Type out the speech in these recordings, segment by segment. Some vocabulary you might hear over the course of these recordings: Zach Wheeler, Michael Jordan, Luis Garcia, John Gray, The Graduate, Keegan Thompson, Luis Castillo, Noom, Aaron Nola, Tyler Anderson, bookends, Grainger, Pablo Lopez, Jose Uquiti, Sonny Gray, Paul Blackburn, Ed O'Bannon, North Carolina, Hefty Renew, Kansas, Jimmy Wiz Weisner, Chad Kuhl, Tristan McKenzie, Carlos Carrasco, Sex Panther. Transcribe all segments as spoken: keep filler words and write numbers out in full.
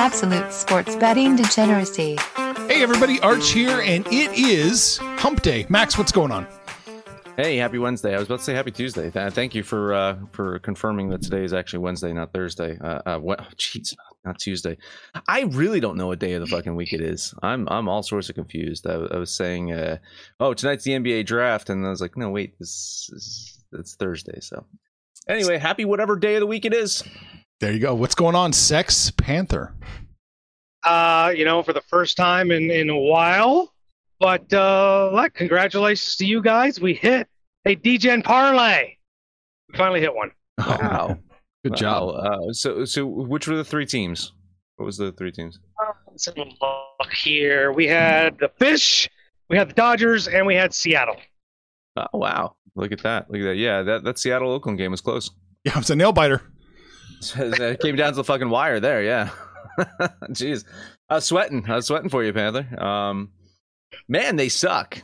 Absolute sports betting degeneracy. Hey everybody, Arch here, and it is Hump Day. Max, what's going on? Hey, happy Wednesday. I was about to say happy Tuesday. Th- thank you for uh, for confirming that today is actually Wednesday, not Thursday. Uh, uh, what? Jeez, oh, not Tuesday. I really don't know what day of the fucking week it is. I'm I'm all sorts of confused. I, I was saying, uh, oh, tonight's the N B A draft, and I was like, no, wait, this is it's Thursday. So anyway, happy whatever day of the week it is. There you go. What's going on, Sex Panther? Uh, you know, for the first time in, in a while. But uh, look, congratulations to you guys. We hit a D G N parlay. We finally hit one. Wow. Good job. Uh, so, so which were the three teams? What was the three teams? Uh, let's have a look here. We had the Fish, we had the Dodgers, and we had Seattle. Oh, wow. Look at that. Look at that. Yeah, that, that Seattle-Oakland game was close. Yeah, it was a nail-biter. It came down to the fucking wire there, yeah. Jeez. I was sweating. I was sweating for you, Panther. Um, man, they suck.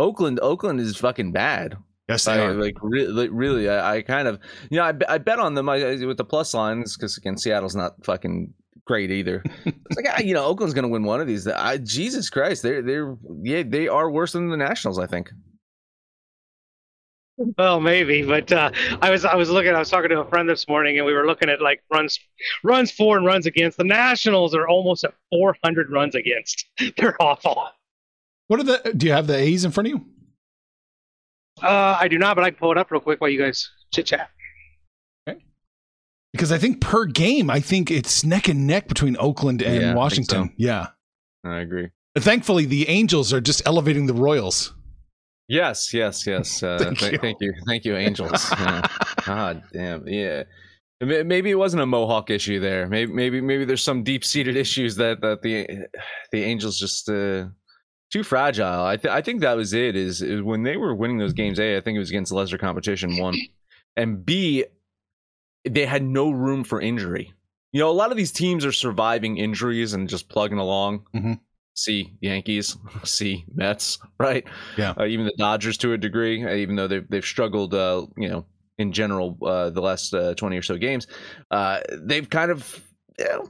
Oakland Oakland is fucking bad. Yes, they I, are. Like, re- really, I, I kind of... You know, I, I bet on them I, with the plus lines, because, again, Seattle's not fucking great either. It's like, ah, you know, Oakland's going to win one of these. I, Jesus Christ, they're, they're, yeah, they are worse than the Nationals, I think. Well, maybe, but uh, I was I was looking. I was talking to a friend this morning, and we were looking at like runs, runs for and runs against. The Nationals are almost at four hundred runs against. They're awful. What are the? Do you have the A's in front of you? Uh, I do not, but I can pull it up real quick while you guys chit chat. Okay. Because I think per game, I think it's neck and neck between Oakland and yeah, Washington. So. Yeah, I agree. Thankfully, the Angels are just elevating the Royals. Yes, yes, yes. Uh, thank, th- you. thank you. Thank you, Angels. Yeah. God damn. Yeah. Maybe it wasn't a Mohawk issue there. Maybe maybe, maybe there's some deep-seated issues that, that the the Angels just uh, too fragile. I, th- I think that was it. Is, is when they were winning those games, A, I think it was against lesser competition, one. And B, they had no room for injury. You know, a lot of these teams are surviving injuries and just plugging along. Mm-hmm. See Yankees, see Mets, right? Yeah. Uh, even the Dodgers to a degree, even though they've they've struggled, uh, you know, in general, uh, the last uh, twenty or so games, uh, they've kind of you know,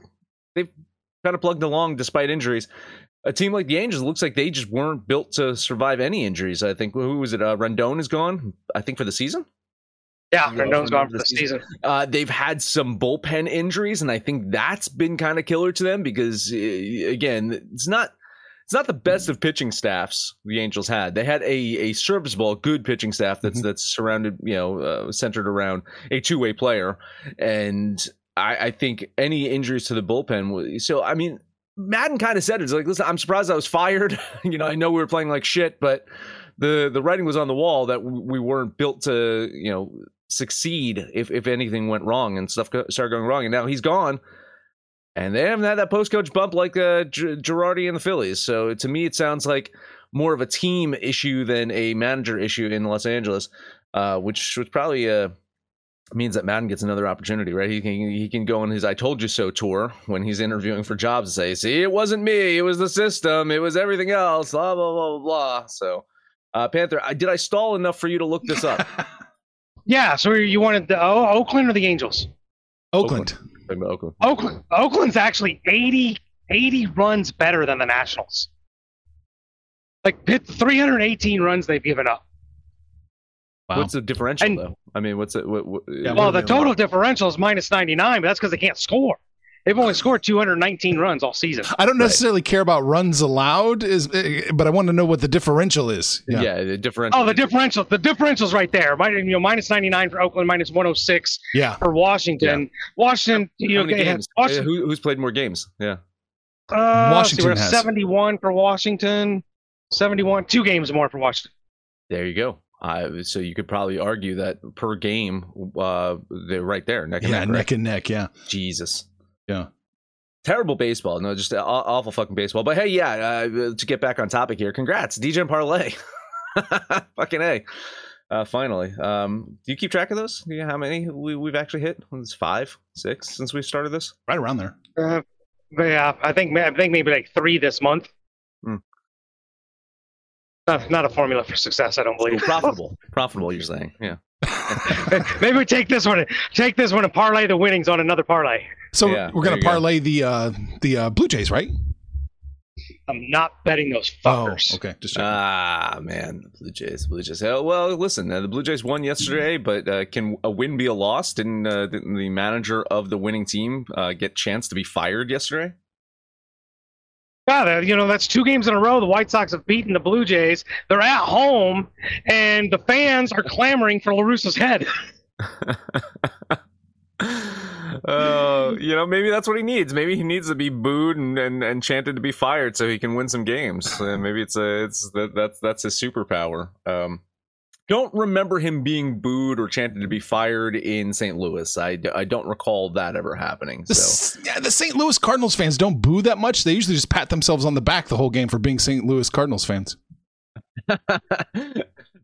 they've kind of plugged along despite injuries. A team like the Angels looks like they just weren't built to survive any injuries. I think who was it? Uh, Rendon is gone, I think, for the season. Yeah, Rendon's gone for the season. Uh, they've had some bullpen injuries, and I think that's been kind of killer to them because, again, it's not it's not the best of pitching staffs the Angels had. They had a a serviceable, good pitching staff that's mm-hmm. that's surrounded, you know, uh, centered around a two way player, and I, I think any injuries to the bullpen. So I mean, Madden kind of said it. It's like, listen, I'm surprised I was fired. You know, I know we were playing like shit, but the the writing was on the wall that we weren't built to, you know, succeed if, if anything went wrong and stuff go, started going wrong, and now he's gone, and they haven't had that post coach bump like uh, G- Girardi and the Phillies. So to me, it sounds like more of a team issue than a manager issue in Los Angeles, uh, which which probably uh, means that Madden gets another opportunity, right? He can he can go on his "I told you so" tour when he's interviewing for jobs and say, "See, it wasn't me, it was the system, it was everything else." Blah blah blah blah blah. So, uh, Panther, I, did I stall enough for you to look this up? Yeah, so you wanted the oh, Oakland or the Angels? Oakland. Oakland. Oakland. Oakland's actually eighty, eighty runs better than the Nationals. Like, three hundred eighteen runs they've given up. Wow. What's the differential, and, though? I mean, what's it? What, what, yeah, well, the total run? differential is minus ninety-nine, but that's because they can't score. They've only scored two hundred nineteen runs all season. I don't necessarily right. care about runs allowed, is, but I want to know what the differential is. Yeah, yeah the differential. Oh, the differential. The differential's right there. You know, minus ninety-nine for Oakland, minus one oh six yeah. for Washington. Yeah. Washington, you know, they have, Washington. Who, who's played more games? Yeah. Uh, Washington so we're has. seventy-one for Washington. seventy-one, two games more for Washington. There you go. Uh, so you could probably argue that per game, uh, they're right there, neck and yeah, neck. Yeah, neck and neck, yeah. Jesus. Yeah. Terrible baseball. No, just awful fucking baseball. But hey, yeah, uh, to get back on topic here, congrats, D J and Parlay. Fucking A. Uh, finally. Um, do you keep track of those? You know how many we, we've actually hit? It's five, six since we started this? Right around there. Uh, yeah, I think, I think maybe like three this month. Hmm. Not, not a formula for success, I don't believe. So profitable. Profitable, you're saying. Yeah. Maybe we take this one take this one and parlay the winnings on another parlay. So yeah, we're going to parlay go. the uh, the uh, Blue Jays, right? I'm not betting those fuckers. Oh, okay. Just ah, man. Blue Jays, Blue Jays. Oh, well, listen, uh, the Blue Jays won yesterday, but uh, can a win be a loss? Didn't, uh, didn't the manager of the winning team uh, get a chance to be fired yesterday? God, you know, that's two games in a row. The White Sox have beaten the Blue Jays. They're at home, and the fans are clamoring for La Russa's head. uh, you know, maybe that's what he needs. Maybe he needs to be booed and, and, and chanted to be fired so he can win some games. Uh, maybe it's a, it's that, that's that's his superpower. Um, don't remember him being booed or chanted to be fired in Saint Louis. I, I don't recall that ever happening. So the, yeah, the Saint Louis Cardinals fans don't boo that much. They usually just pat themselves on the back the whole game for being Saint Louis Cardinals fans.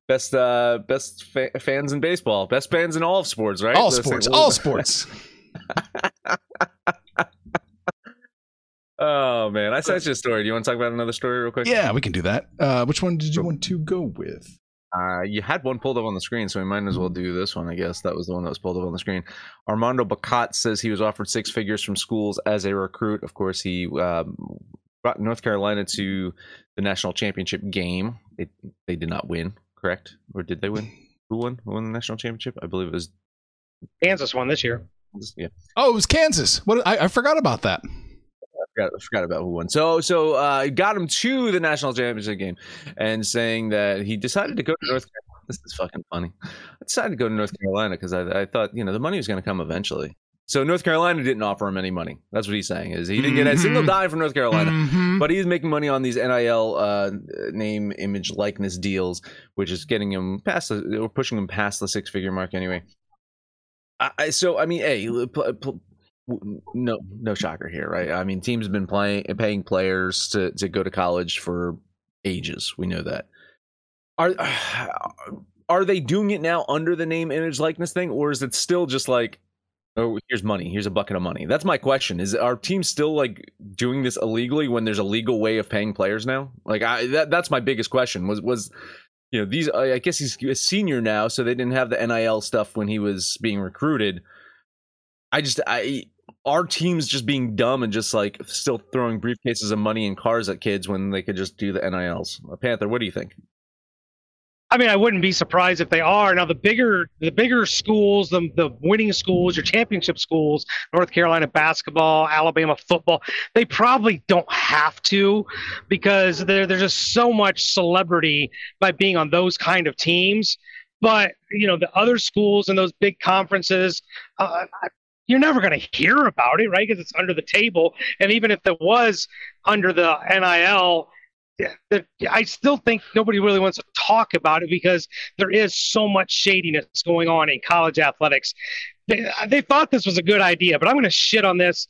Best uh, best fa- fans in baseball. Best fans in all of sports, right? All the sports. All sports. Oh, man. I sent you a story. Do you want to talk about another story real quick? Yeah, we can do that. Uh, which one did you want to go with? Uh, you had one pulled up on the screen, so we might as well do this one, I guess. That was the one that was pulled up on the screen. Armando Bacot says he was offered six figures from schools as a recruit. Of course, he um, brought North Carolina to the national championship game. It, they did not win, correct? Or did they win? Who won? Who won the national championship? I believe it was... Kansas won this year. Yeah. Oh, it was Kansas. What? I, I forgot about that. I forgot about who won. So, so uh, got him to the national championship game, and saying that he decided to go to North Carolina. This is fucking funny. I decided to go to North Carolina because I, I thought, you know, the money was going to come eventually. So North Carolina didn't offer him any money. That's what he's saying is he didn't mm-hmm. get a single dime from North Carolina, mm-hmm. but he's making money on these N I L uh, name, image, likeness deals, which is getting him past the, or pushing him past the six-figure mark anyway. I, I so I mean, hey. Pl- pl- No, no shocker here, right? I mean, teams have been playing, paying players to, to go to college for ages. We know that. Are are they doing it now under the name, image, likeness thing, or is it still just like, oh, here's money, here's a bucket of money? That's my question. Is our team still like doing this illegally when there's a legal way of paying players now? Like, I that, that's my biggest question. Was was you know these? I guess he's a senior now, so they didn't have the N I L stuff when he was being recruited. I just I. Our team's just being dumb and just like still throwing briefcases of money and cars at kids when they could just do the N I Ls. Panther, what do you think? I mean, I wouldn't be surprised if they are. Now, the bigger the bigger schools, the, the winning schools, your championship schools, North Carolina basketball, Alabama football, they probably don't have to because there there's just so much celebrity by being on those kind of teams. But, you know, the other schools and those big conferences, uh, I, you're never going to hear about it, right? Because it's under the table. And even if it was under the N I L, the, I still think nobody really wants to talk about it because there is so much shadiness going on in college athletics. They, they thought this was a good idea, but I'm going to shit on this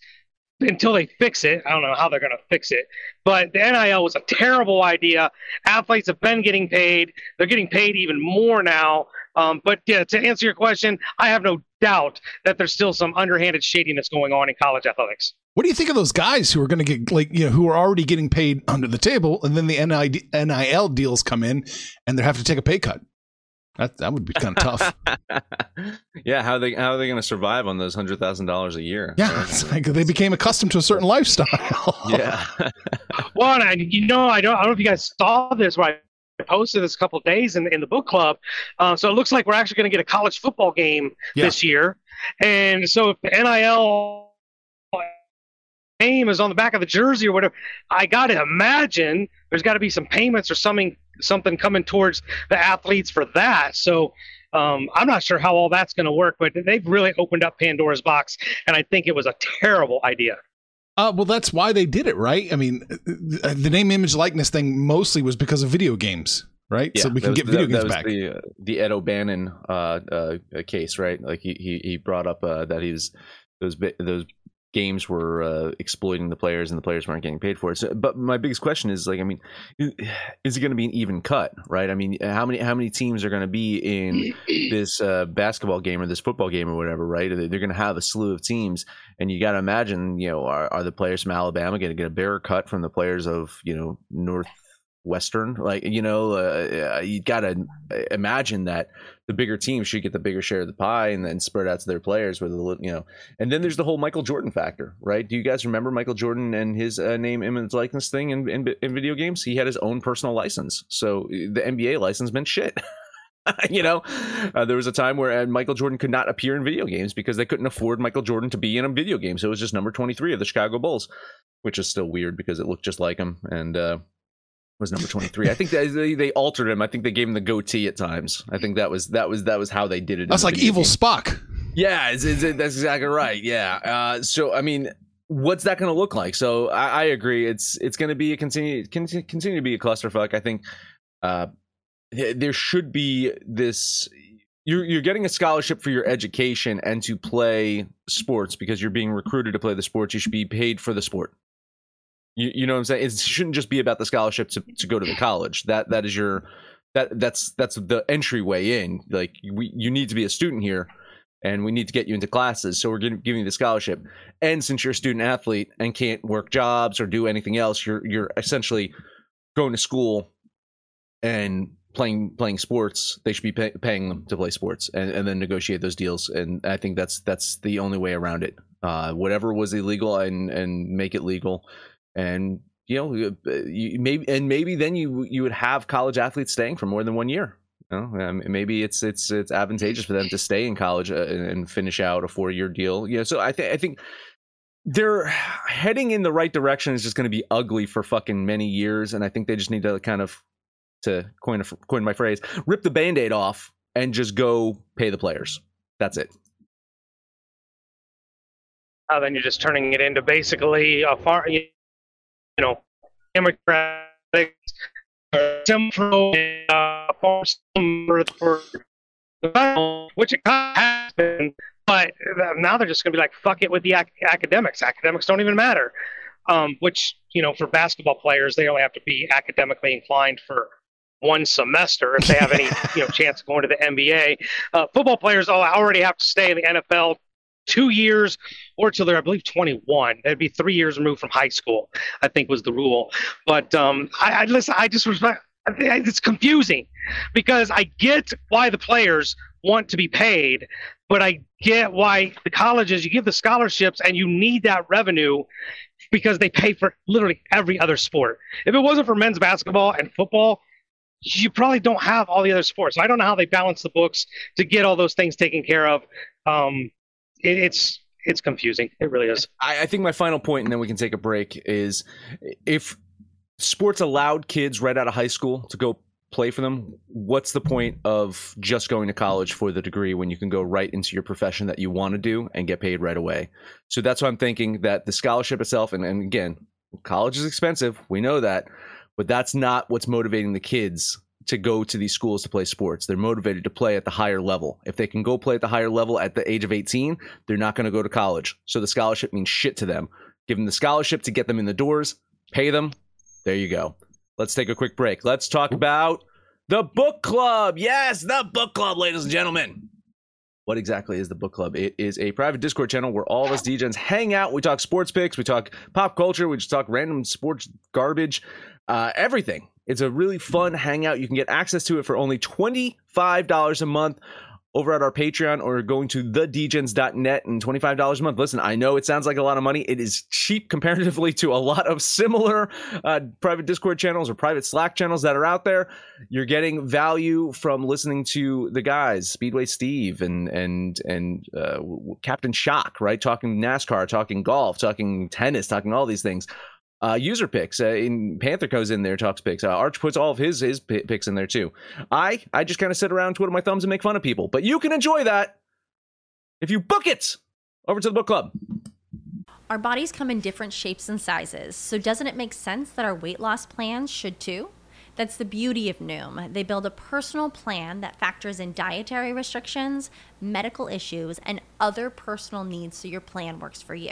until they fix it. I don't know how they're going to fix it. But the N I L was a terrible idea. Athletes have been getting paid. They're getting paid even more now. Um, but yeah, to answer your question, I have no doubt that there's still some underhanded shadiness going on in college athletics. What do you think of those guys who are going to get like, you know, who are already getting paid under the table and then the N I L deals come in and they have to take a pay cut? That that would be kind of tough. Yeah. How are they, how are they going to survive on those hundred thousand dollars a year? Yeah. It's like they became accustomed to a certain lifestyle. Yeah. Well, and I, you know, I don't, I don't know if you guys saw this, right? posted this a couple of days in, in the book club. Uh, so it looks like we're actually going to get a college football game yeah. this year. And so if the N I L name is on the back of the jersey or whatever, I got to imagine there's got to be some payments or something, something coming towards the athletes for that. So um, I'm not sure how all that's going to work, but they've really opened up Pandora's box. And I think it was a terrible idea. Uh, well, that's why they did it, right? I mean, the name, image, likeness thing mostly was because of video games, right? Yeah, so we can was, get video that, games that was back. The, uh, the Ed O'Bannon uh, uh, case, right? Like he he, he brought up uh, that he was those those games were uh, exploiting the players, and the players weren't getting paid for it. So, but my biggest question is, like, I mean, is it going to be an even cut, right? I mean, how many how many teams are going to be in this uh, basketball game or this football game or whatever, right? They're going to have a slew of teams. And you got to imagine, you know, are, are the players from Alabama going to get a bigger cut from the players of, you know, Northwestern? Like, you know, uh, you got to imagine that the bigger team should get the bigger share of the pie and then spread out to their players with a, you know. And then there's the whole Michael Jordan factor, right? Do you guys remember Michael Jordan and his uh, name, image, likeness thing in, in in video games? He had his own personal license, so the N B A license meant shit. You know, uh, there was a time where Michael Jordan could not appear in video games because they couldn't afford Michael Jordan to be in a video game. So it was just number twenty-three of the Chicago Bulls, which is still weird because it looked just like him and uh, was number twenty-three. I think they, they altered him. I think they gave him the goatee at times. I think that was that was that was how they did it. That's like evil game. Spock. Yeah, it's, it's, that's exactly right. Yeah. Uh, so, I mean, what's that going to look like? So I, I agree. It's it's going to be a continue continue to be a clusterfuck. I think. Uh, There should be this. You're you're getting a scholarship for your education and to play sports because you're being recruited to play the sports. You should be paid for the sport. You you know what I'm saying? It shouldn't just be about the scholarship to, to go to the college. That that is your that that's that's the entryway in. Like we you need to be a student here, and we need to get you into classes. So we're giving you the scholarship. And since you're a student athlete and can't work jobs or do anything else, you're you're essentially going to school and playing playing sports. They should be pay, paying them to play sports and, and then negotiate those deals, and I think that's that's the only way around it. Uh whatever was illegal, and and make it legal. And you know, you, maybe and maybe then you you would have college athletes staying for more than one year. You know, maybe it's it's it's advantageous for them to stay in college and, and finish out a four-year deal. Yeah, you know, so i think i think they're heading in the right direction. Is just going to be ugly for fucking many years, and I think they just need to kind of, to coin a, coin my phrase, rip the Band-Aid off and just go pay the players. That's it. Uh, then you're just turning it into basically a far, you know, democratic, temporal, uh, for the which it kind of has been, but now they're just going to be like, fuck it with the ac- academics. Academics don't even matter. Um, which, you know, for basketball players, they only have to be academically inclined for one semester if they have any you know chance of going to the N B A. Uh, football players all already have to stay in the N F L two years or till they're, I believe, twenty-one. That'd be three years removed from high school, I think was the rule. But um, I, I listen, I just respect, it's confusing because I get why the players want to be paid, but I get why the colleges, you give the scholarships and you need that revenue because they pay for literally every other sport. If it wasn't for men's basketball and football, you probably don't have all the other sports. I don't know how they balance the books to get all those things taken care of. Um, it, it's it's confusing. It really is. I, I think my final point, and then we can take a break, is if sports allowed kids right out of high school to go play for them, what's the point of just going to college for the degree when you can go right into your profession that you want to do and get paid right away? So that's why I'm thinking that the scholarship itself, and, and again, college is expensive. We know that. But that's not what's motivating the kids to go to these schools to play sports. They're motivated to play at the higher level. If they can go play at the higher level at the age of eighteen, they're not going to go to college. So the scholarship means shit to them. Give them the scholarship to get them in the doors, pay them. There you go. Let's take a quick break. Let's talk about the book club. Yes, the book club, ladies and gentlemen. What exactly is the book club? It is a private Discord channel where all of us D Js hang out. We talk sports picks. We talk pop culture. We just talk random sports garbage. Uh, everything. It's a really fun hangout. You can get access to it for only twenty-five dollars a month. over at our Patreon or going to the d gens dot net and twenty-five dollars a month. Listen, I know it sounds like a lot of money. It is cheap comparatively to a lot of similar uh, private Discord channels or private Slack channels that are out there. You're getting value from listening to the guys, Speedway Steve and and and uh, Captain Shock, right? Talking NASCAR, talking golf, talking tennis, talking all these things. Uh, user picks uh, in Panther goes in there, talks picks. Uh, Arch puts all of his his p- picks in there too. I I just kind of sit around, twiddle my thumbs, and make fun of people. But you can enjoy that if you book it over to the book club. Our bodies come in different shapes and sizes, so doesn't it make sense that our weight loss plans should too? That's the beauty of Noom. They build a personal plan that factors in dietary restrictions, medical issues, and other personal needs, so your plan works for you.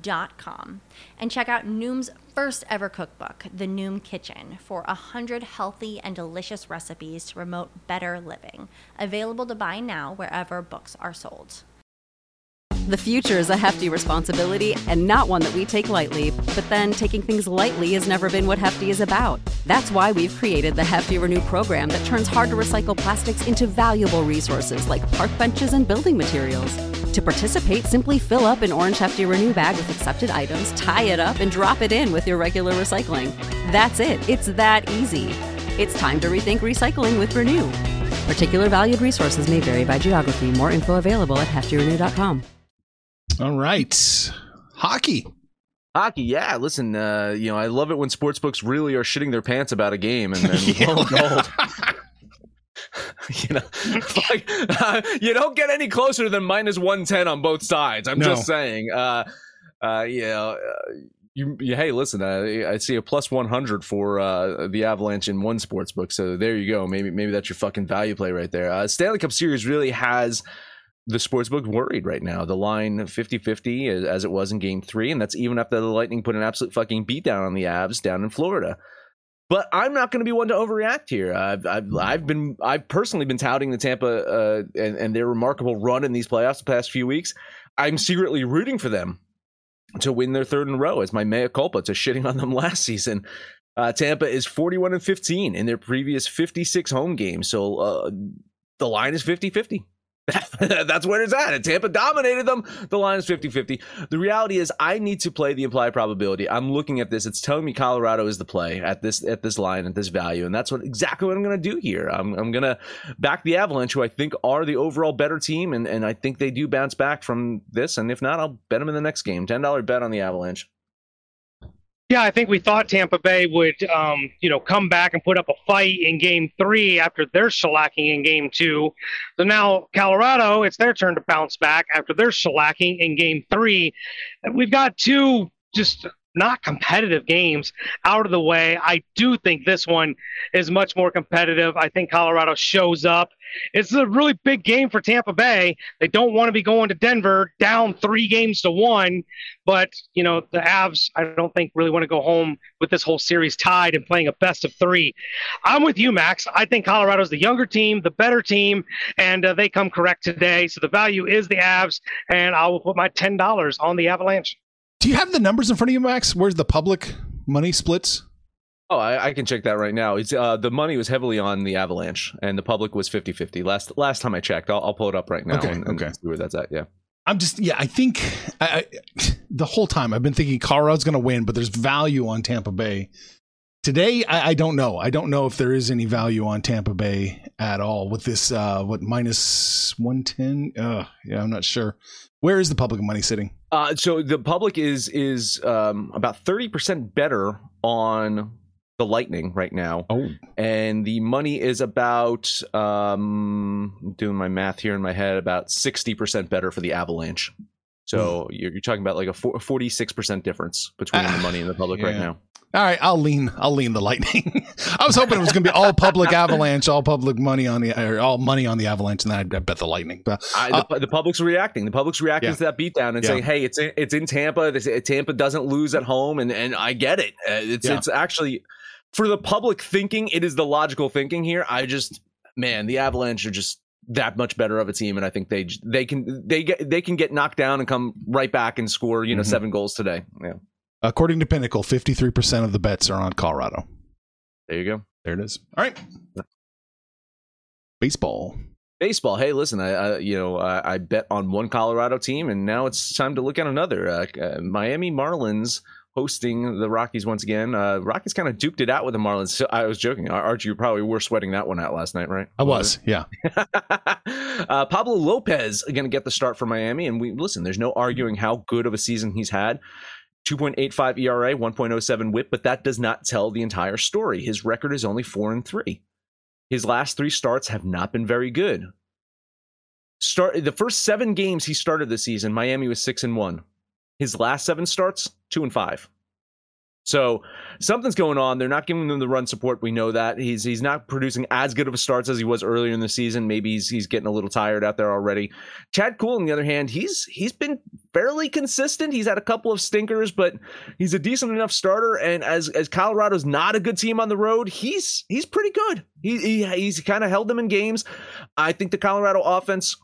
dot com. And check out Noom's first ever cookbook, The Noom Kitchen, for one hundred healthy and delicious recipes to promote better living. Available to buy now wherever books are sold. The future is a hefty responsibility and not one that we take lightly, but then taking things lightly has never been what Hefty is about. That's why we've created the Hefty Renew program that turns hard to recycle plastics into valuable resources like park benches and building materials. To participate, simply fill up an orange Hefty Renew bag with accepted items, tie it up, and drop it in with your regular recycling. That's it. It's that easy. It's time to rethink recycling with Renew. Particular valued resources may vary by geography. More info available at hefty renew dot com. All right. Hockey. Hockey, yeah. Listen, uh, you know, I love it when sportsbooks really are shitting their pants about a game. And then yeah. lo and behold, you know, like, uh, you don't get any closer than minus one ten on both sides. I'm no. just saying. Uh, uh, you know, uh, you, you, hey, listen, I, I see a plus one hundred for uh, the Avalanche in one sportsbook. So there you go. Maybe, maybe that's your fucking value play right there. Uh, Stanley Cup Series really has the sportsbook worried right now. The line fifty fifty as it was in game three, and that's even after the Lightning put an absolute fucking beatdown on the Avs down in Florida. But I'm not going to be one to overreact here. I've, I've, I've been, I've personally been touting the Tampa uh, and, and their remarkable run in these playoffs the past few weeks. I'm secretly rooting for them to win their third in a row as my mea culpa to shitting on them last season. Uh, Tampa is forty-one and fifteen in their previous fifty-six home games. So uh, the line is fifty fifty. That's where it's at. Tampa dominated them. The line is fifty fifty. The reality is I need to play the implied probability. I'm looking at this. It's telling me Colorado is the play at this at this line, at this value. And that's what exactly what I'm going to do here. I'm, I'm going to back the Avalanche, who I think are the overall better team. And, and I think they do bounce back from this. And if not, I'll bet them in the next game. ten dollars bet on the Avalanche. Yeah, I think we thought Tampa Bay would, um, you know, come back and put up a fight in game three after their shellacking in game two. So now Colorado, it's their turn to bounce back after their shellacking in game three. We've got two just not competitive games out of the way. I do think this one is much more competitive. I think Colorado shows up. It's a really big game for Tampa Bay. They don't want to be going to Denver down three games to one. But, you know, the Avs, I don't think really want to go home with this whole series tied and playing a best of three. I'm with you, Max. I think Colorado's the younger team, the better team, and uh, they come correct today. So the value is the Avs, and I will put my ten dollars on the Avalanche. Do you have the numbers in front of you, Max? Where's the public money splits? Oh, I, I can check that right now. It's uh, the money was heavily on the Avalanche, and the public was fifty fifty. Last last time I checked, I'll, I'll pull it up right now. Okay, and, and okay. See where that's at. Yeah, I'm just yeah. I think I, I, the whole time I've been thinking Colorado's going to win, but there's value on Tampa Bay today. I, I don't know. I don't know if there is any value on Tampa Bay at all with this. Uh, what minus one ten? Uh, yeah, I'm not sure. Where is the public money sitting? Uh, so the public is is um, about thirty percent better on the Lightning right now. Oh. And the money is about um I'm doing my math here in my head, about sixty percent better for the Avalanche. So mm. you're, you're talking about like a forty-six percent difference between uh, the money and the public yeah. right now. All right, I'll lean. I'll lean the Lightning. I was hoping it was going to be all public Avalanche, all public money on the, or all money on the Avalanche, and then I'd, I'd bet the Lightning. But uh, I, the, the public's reacting. The public's reacting yeah. to that beatdown and yeah. saying, "Hey, it's in, it's in Tampa. This, Tampa doesn't lose at home," and and I get it. It's yeah. it's actually for the public thinking. It is the logical thinking here. I just, man, the Avalanche are just that much better of a team, and I think they they can they get they can get knocked down and come right back and score, you know, mm-hmm. seven goals today. Yeah. According to Pinnacle, fifty-three percent of the bets are on Colorado. There you go. There it is. All right. Baseball. Baseball. Hey, listen, I, I you know, I, I bet on one Colorado team, and now it's time to look at another. Uh, uh, Miami Marlins hosting the Rockies once again. Uh, Rockies kind of duped it out with the Marlins. So I was joking. Archie, you probably were sweating that one out last night, right? I was, yeah. uh, Pablo Lopez going to get the start for Miami, and we listen, there's no arguing how good of a season he's had. two point eight five E R A, one point oh seven whip, but that does not tell the entire story. His record is only four and three. His last three starts have not been very good. Start the first seven games he started this season, Miami was six and one. His last seven starts, two and five. So something's going on. They're not giving them the run support. We know that he's he's not producing as good of a starts as he was earlier in the season. Maybe he's he's getting a little tired out there already. Chad Kuhl, on the other hand, he's he's been fairly consistent. He's had a couple of stinkers, but he's a decent enough starter. And as as Colorado's not a good team on the road, he's he's pretty good. He, he he's kind of held them in games. I think the Colorado offense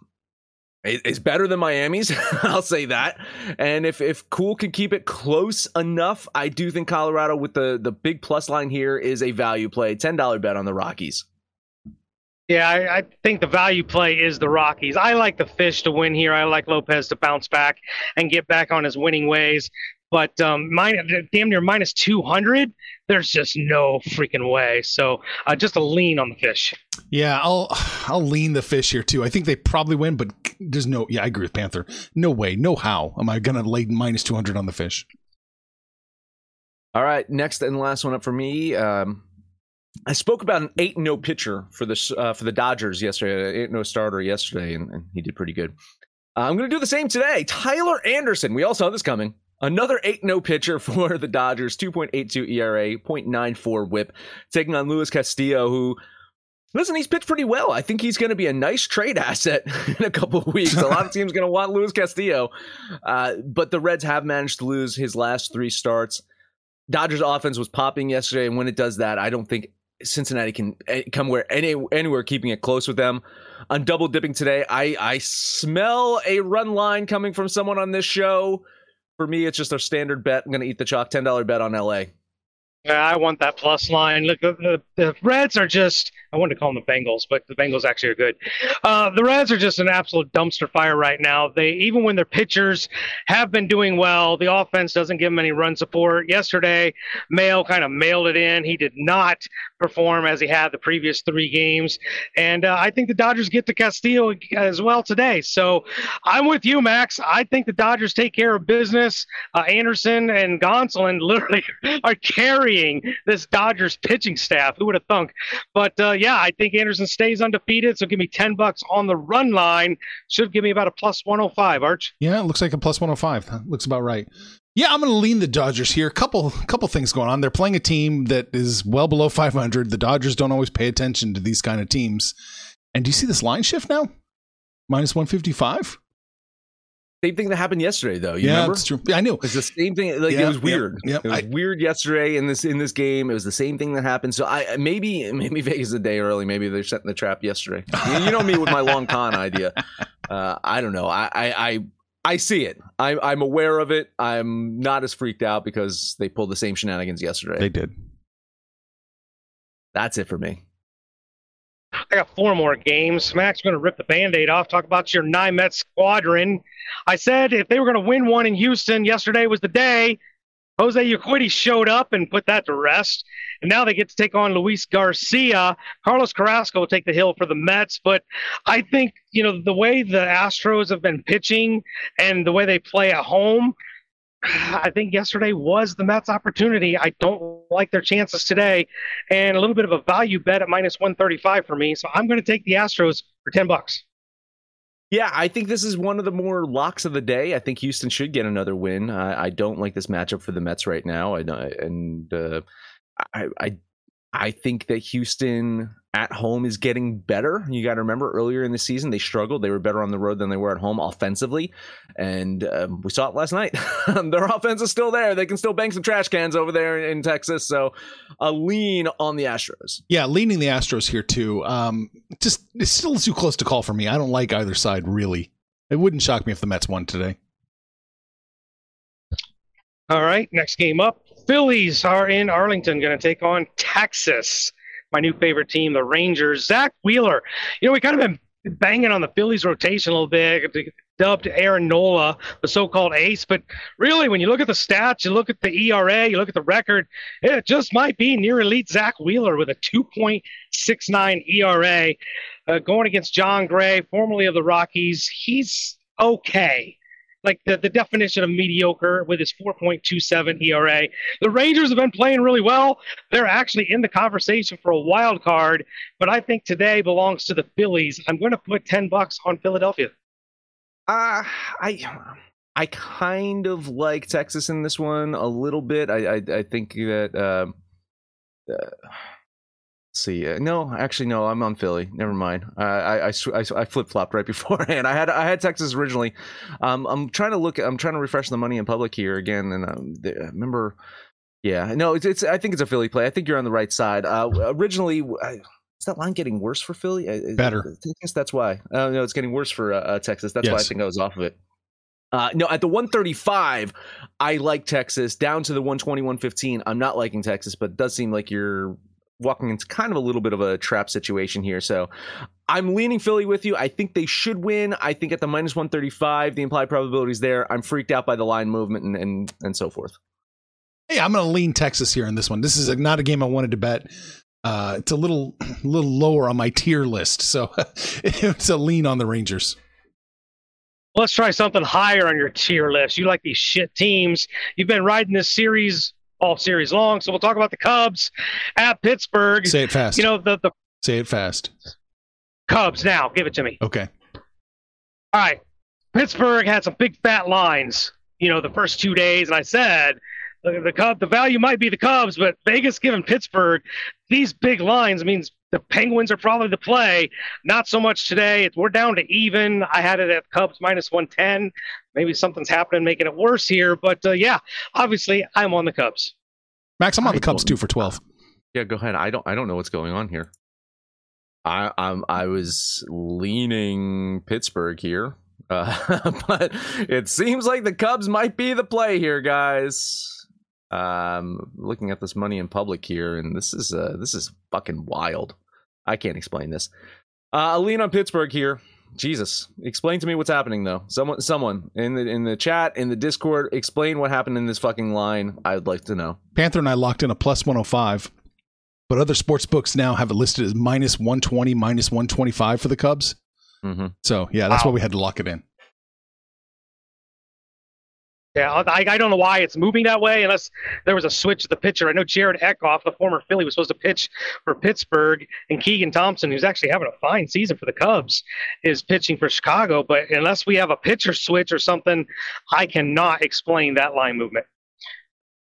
is better than Miami's. I'll say that. And if if Kuhl can keep it close enough, I do think Colorado with the the big plus line here is a value play. ten dollar bet on the Rockies. Yeah, I, I think the value play is the Rockies. I like the fish to win here. I like Lopez to bounce back and get back on his winning ways. But um, mine, damn near minus two hundred, there's just no freaking way. So uh, just a lean on the fish. Yeah, I'll I'll lean the fish here, too. I think they probably win, but there's no – yeah, I agree with Panther. No way, no how am I going to lay minus two hundred on the fish. All right, next and last one up for me. Um, I spoke about an eight and oh pitcher for the, uh, for the Dodgers yesterday, eight and oh starter yesterday, and, and he did pretty good. Uh, I'm going to do the same today. Tyler Anderson. We all saw this coming. Another eight and oh pitcher for the Dodgers, two point eight two E R A, point nine four whip, taking on Luis Castillo, who, listen, he's pitched pretty well. I think he's going to be a nice trade asset in a couple of weeks. A lot of teams going to want Luis Castillo, uh, but the Reds have managed to lose his last three starts. Dodgers offense was popping yesterday, and when it does that, I don't think Cincinnati can come where any anywhere keeping it close with them. I'm double dipping today. I, I smell a run line coming from someone on this show. For me, it's just our standard bet. I'm going to eat the chalk. ten dollar bet on L A. Yeah, I want that plus line. Look, the, the Reds are just – I wanted to call them the Bengals, but the Bengals actually are good. Uh, the Reds are just an absolute dumpster fire right now. They even when their pitchers have been doing well, the offense doesn't give them any run support. Yesterday, Mayo kind of mailed it in. He did not perform as he had the previous three games. And uh, I think the Dodgers get to Castillo as well today. So I'm with you, Max. I think the Dodgers take care of business. Uh, Anderson and Gonsolin literally are carrying this Dodgers pitching staff. Who would have thunk? But uh, yeah, I think Anderson stays undefeated. So give me ten bucks on the run line. Should give me about a plus one oh five, Arch. Yeah, it looks like a plus one oh five. That looks about right. Yeah, I'm going to lean the Dodgers here. A couple, couple things going on. They're playing a team that is well below five hundred. The Dodgers don't always pay attention to these kind of teams. And do you see this line shift now? Minus one fifty-five? Same thing that happened yesterday, though. You yeah, remember? That's true. Yeah, I knew. It's the same thing. Like yeah, it was weird. Yeah, yeah, it was I, weird yesterday in this in this game. It was the same thing that happened. So I maybe maybe Vegas a day early. Maybe they're setting the trap yesterday. You know me with my long con idea. Uh, I don't know. I I. I I see it. I, I'm aware of it. I'm not as freaked out because they pulled the same shenanigans yesterday. They did. That's it for me. I got four more games. Max, we're going to rip the Band-Aid off. Talk about your nine-met squadron. I said if they were going to win one in Houston, yesterday was the day. Jose Uquiti showed up and put that to rest. And now they get to take on Luis Garcia. Carlos Carrasco will take the hill for the Mets. But I think, you know, the way the Astros have been pitching and the way they play at home, I think yesterday was the Mets' opportunity. I don't like their chances today. And a little bit of a value bet at minus one thirty-five for me. So I'm going to take the Astros for ten bucks. Yeah, I think this is one of the more locks of the day. I think Houston should get another win. I, I don't like this matchup for the Mets right now. I, and uh, I, I I think that Houston at home is getting better. You got to remember earlier in the season, they struggled. They were better on the road than they were at home offensively. And um, we saw it last night. Their offense is still there. They can still bang some trash cans over there in Texas. So a lean on the Astros. Yeah, leaning the Astros here too. Um, just it's still too close to call for me. I don't like either side, really. It wouldn't shock me if the Mets won today. All right, next game up. Phillies are in Arlington, going to take on Texas. My new favorite team, the Rangers. Zach Wheeler. You know, we kind of been banging on the Phillies rotation a little bit, dubbed Aaron Nola, the so-called ace. But really, when you look at the stats, you look at the E R A, you look at the record, it just might be near elite Zach Wheeler with a two point six nine E R A uh, going against John Gray, formerly of the Rockies. He's okay. Like the, the definition of mediocre with his four point two seven E R A. The Rangers have been playing really well. They're actually in the conversation for a wild card, but I think today belongs to the Phillies. I'm going to put ten bucks on Philadelphia. Uh, I I kind of like Texas in this one a little bit. I I, I think that... Uh, uh, see, uh, no, actually, no, I'm on Philly. Never mind. Uh, I, I, I, I flip-flopped right beforehand. I had I had Texas originally. Um, I'm trying to look. I'm trying to refresh the money in public here again. And um, the, I remember, yeah, no, it's, it's. I think it's a Philly play. I think you're on the right side. Uh, originally, I, is that line getting worse for Philly? I, Better. I guess that's why. Uh, no, it's getting worse for uh, Texas. That's yes. why I think I was off of it. Uh, no, at the one thirty-five, I like Texas. Down to the one twenty-one fifteen, I'm not liking Texas, but it does seem like you're walking into kind of a little bit of a trap situation here. So I'm leaning Philly with you. I think they should win. I think at the minus one thirty-five, the implied probability is there. I'm freaked out by the line movement and and, and so forth. Hey, I'm going to lean Texas here in this one. This is a, not a game I wanted to bet. Uh, it's a little, little lower on my tier list. So it's a lean on the Rangers. Let's try something higher on your tier list. You like these shit teams. You've been riding this series all series long. So we'll talk about the Cubs at Pittsburgh. Say it fast. You know, the, the say it fast. Cubs now. Give it to me. Okay. All right. Pittsburgh had some big fat lines, you know, the first two days. And I said, the, the Cubs, the value might be the Cubs, but Vegas giving Pittsburgh these big lines means the Penguins are probably the play. Not so much today. It's, we're down to even. I had it at Cubs minus one ten. Maybe something's happening, making it worse here. But, uh, yeah, obviously, I'm on the Cubs. Max, I'm on the Cubs, too, for twelve. Yeah, go ahead. I don't I don't know what's going on here. I I'm, I was leaning Pittsburgh here. Uh, but it seems like the Cubs might be the play here, guys. Um, looking at this money in public here, and this is, uh, this is fucking wild. I can't explain this. Uh, I'll lean on Pittsburgh here. Jesus, explain to me what's happening though. Someone, someone in the in the chat, in the Discord, explain what happened in this fucking line. I would like to know. Panther and I locked in a plus one oh five, but other sports books now have it listed as minus one twenty, minus one twenty-five for the Cubs. Mm-hmm. So yeah, that's wow. why we had to lock it in. Yeah, I, I don't know why it's moving that way unless there was a switch at the pitcher. I know Jared Eickhoff, the former Philly, was supposed to pitch for Pittsburgh, and Keegan Thompson, who's actually having a fine season for the Cubs, is pitching for Chicago. But unless we have a pitcher switch or something, I cannot explain that line movement.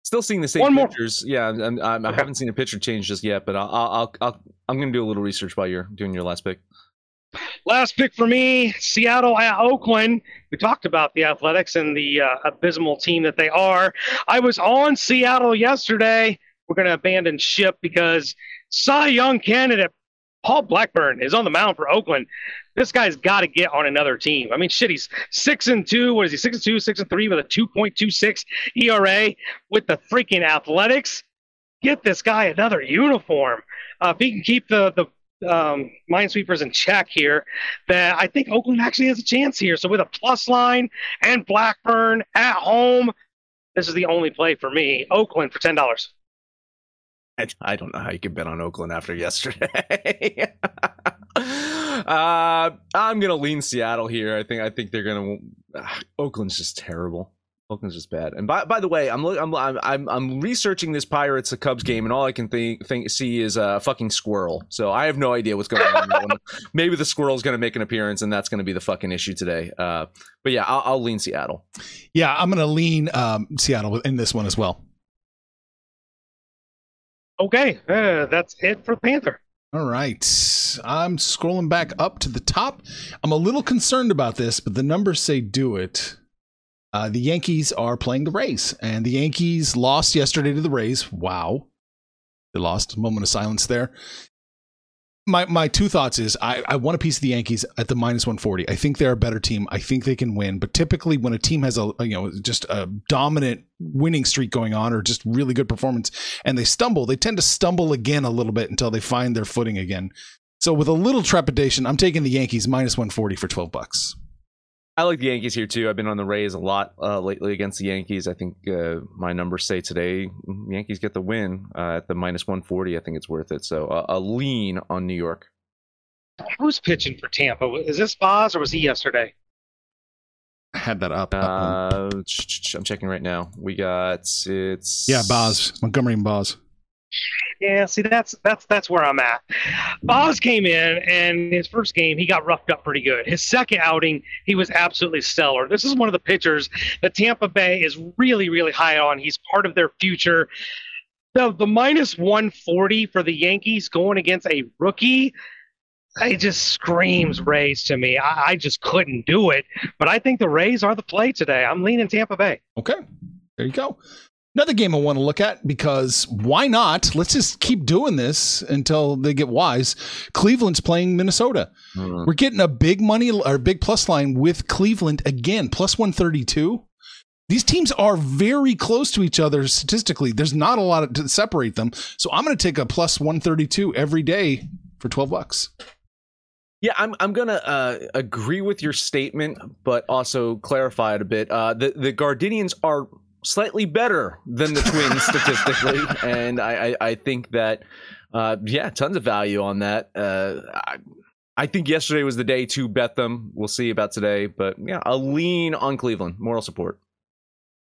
Still seeing the same One pictures. More. Yeah, I'm, I'm, I okay. haven't seen a pitcher change just yet, but I'll, I'll, I'll, I'm going to do a little research while you're doing your last pick. Last pick for me, Seattle at Oakland. We talked about the Athletics and the uh, abysmal team that they are. I was on Seattle yesterday. We're going to abandon ship because Cy Young candidate Paul Blackburn is on the mound for Oakland. This guy's got to get on another team. I mean, shit, he's six and two. What is he, six and two, six and three with a two point two six E R A with the freaking Athletics? Get this guy another uniform. Uh, if he can keep the the – Um, Minesweepers in check here, that I think Oakland actually has a chance here. So with a plus line and Blackburn at home, this is the only play for me. Oakland for ten dollars. I, I don't know how you can bet on Oakland after yesterday. uh, I'm going to lean Seattle here. I think I think they're going to... Uh, Oakland's just terrible. Wilkins is bad. And by by the way, I'm I'm I'm I'm researching this Pirates the Cubs game, and all I can think think see is a fucking squirrel. So I have no idea what's going on. Maybe the squirrel's going to make an appearance, and that's going to be the fucking issue today. Uh, but yeah, I'll, I'll lean Seattle. Yeah, I'm going to lean um, Seattle in this one as well. Okay, uh, that's it for Panther. All right, I'm scrolling back up to the top. I'm a little concerned about this, but the numbers say do it. Uh, the Yankees are playing the Rays, and the Yankees lost yesterday to the Rays. Wow. They lost. A moment of silence there. My my two thoughts is I, I want a piece of the Yankees at the minus one forty. I think they're a better team. I think they can win. But typically when a team has a, you know, just a dominant winning streak going on or just really good performance and they stumble, they tend to stumble again a little bit until they find their footing again. So with a little trepidation, I'm taking the Yankees minus one forty for twelve bucks. I like the Yankees here, too. I've been on the Rays a lot uh, lately against the Yankees. I think uh, my numbers say today Yankees get the win uh, at the minus one forty. I think it's worth it. So uh, a lean on New York. Who's pitching for Tampa? Is this Foz or was he yesterday? I had that up. Uh, I'm checking right now. We got it's. Yeah, Boz. Montgomery and Boz. Yeah, see, that's that's that's where I'm at. Boz came in, and his first game, he got roughed up pretty good. His second outing, he was absolutely stellar. This is one of the pitchers that Tampa Bay is really, really high on. He's part of their future. The, the minus one forty for the Yankees going against a rookie, it just screams Rays to me. I, I just couldn't do it. But I think the Rays are the play today. I'm leaning Tampa Bay. Okay, there you go. Another game I want to look at because why not? Let's just keep doing this until they get wise. Cleveland's playing Minnesota. Mm-hmm. We're getting a big money or big plus line with Cleveland again, plus one thirty-two. These teams are very close to each other statistically. There's not a lot to separate them. So I'm going to take a plus one thirty-two every day for twelve bucks. Yeah, I'm I'm gonna uh, agree with your statement, but also clarify it a bit. Uh, the the Guardians are slightly better than the Twins statistically, and I, I, I think that, uh, yeah, tons of value on that. Uh, I, I think yesterday was the day to bet them. We'll see about today, but yeah, a lean on Cleveland, moral support.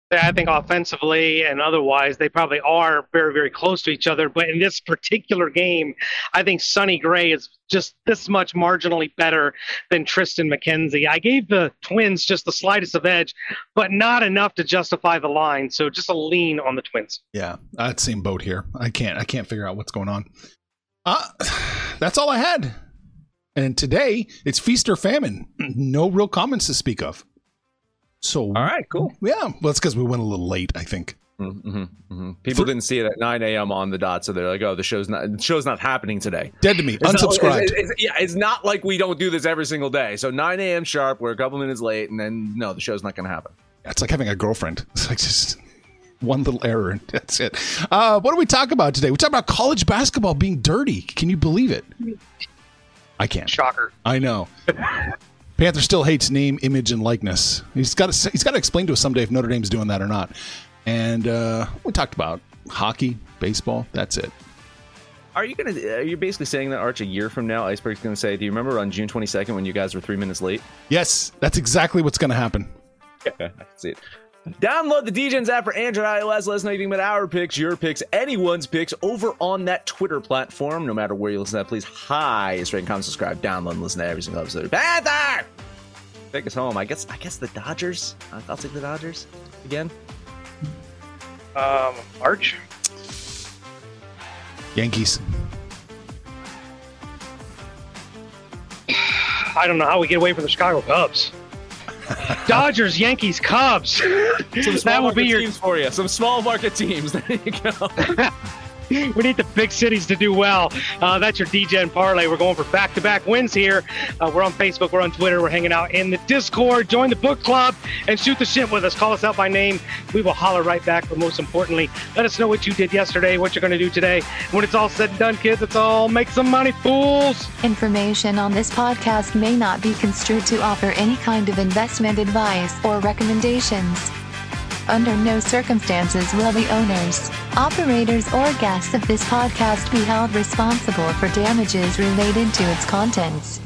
I think offensively and otherwise, they probably are very, very close to each other. But in this particular game, I think Sonny Gray is just this much marginally better than Tristan McKenzie. I gave the Twins just the slightest of edge, but not enough to justify the line. So just a lean on the Twins. Yeah, I'd same boat here. I can't I can't figure out what's going on. Uh, that's all I had. And today it's feast or famine. No real comments to speak of. So all right, cool. Yeah, well, that's because we went a little late, I think. Mm-hmm, mm-hmm. People Th- didn't see it at nine a.m. on the dot, so they're like, "Oh, the show's not the show's not happening today." Dead to me. It's unsubscribed. Not, it's, it's, it's, yeah, it's not like we don't do this every single day. So nine a.m. sharp, we're a couple minutes late, and then no, the show's not going to happen. It's like having a girlfriend. It's like just one little error, and that's it. Uh, what do we talk about today? We talk about college basketball being dirty. Can you believe it? I can't. Shocker. I know. Panther still hates name, image, and likeness. He's got to, he's got to explain to us someday if Notre Dame's doing that or not. And uh, we talked about hockey, baseball. That's it. Are you gonna? Are you basically saying that, Arch, a year from now, Iceberg's gonna say, "Do you remember on June twenty-second when you guys were three minutes late?" Yes, that's exactly what's gonna happen. Yeah, I can see it. Download the D Gens app for Android, iOS. Let us know anything about our picks, your picks, anyone's picks over on that Twitter platform. No matter where you listen to that, please hi, rate, comment, subscribe, download, and listen to every single episode of Panther. Take us home. I guess. I guess the Dodgers. I'll take the Dodgers again. Um, Arch. Yankees. I don't know how we get away from the Chicago Cubs. Dodgers, Yankees, Cubs. Some small that will be your teams for you. Some small market teams. There you go. We need the big cities to do well. Uh, that's your D J N parlay. We're going for back-to-back wins here. Uh, we're on Facebook. We're on Twitter. We're hanging out in the Discord. Join the book club and shoot the shit with us. Call us out by name. We will holler right back. But most importantly, let us know what you did yesterday, what you're going to do today. When it's all said and done, kids, it's all make some money, fools. Information on this podcast may not be construed to offer any kind of investment advice or recommendations. Under no circumstances will the owners, operators, or guests of this podcast be held responsible for damages related to its contents.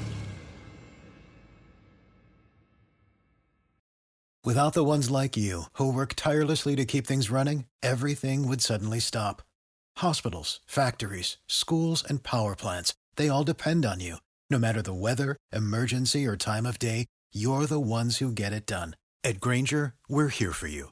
Without the ones like you, who work tirelessly to keep things running, everything would suddenly stop. Hospitals, factories, schools, and power plants, they all depend on you. No matter the weather, emergency, or time of day, you're the ones who get it done. At Grainger, we're here for you,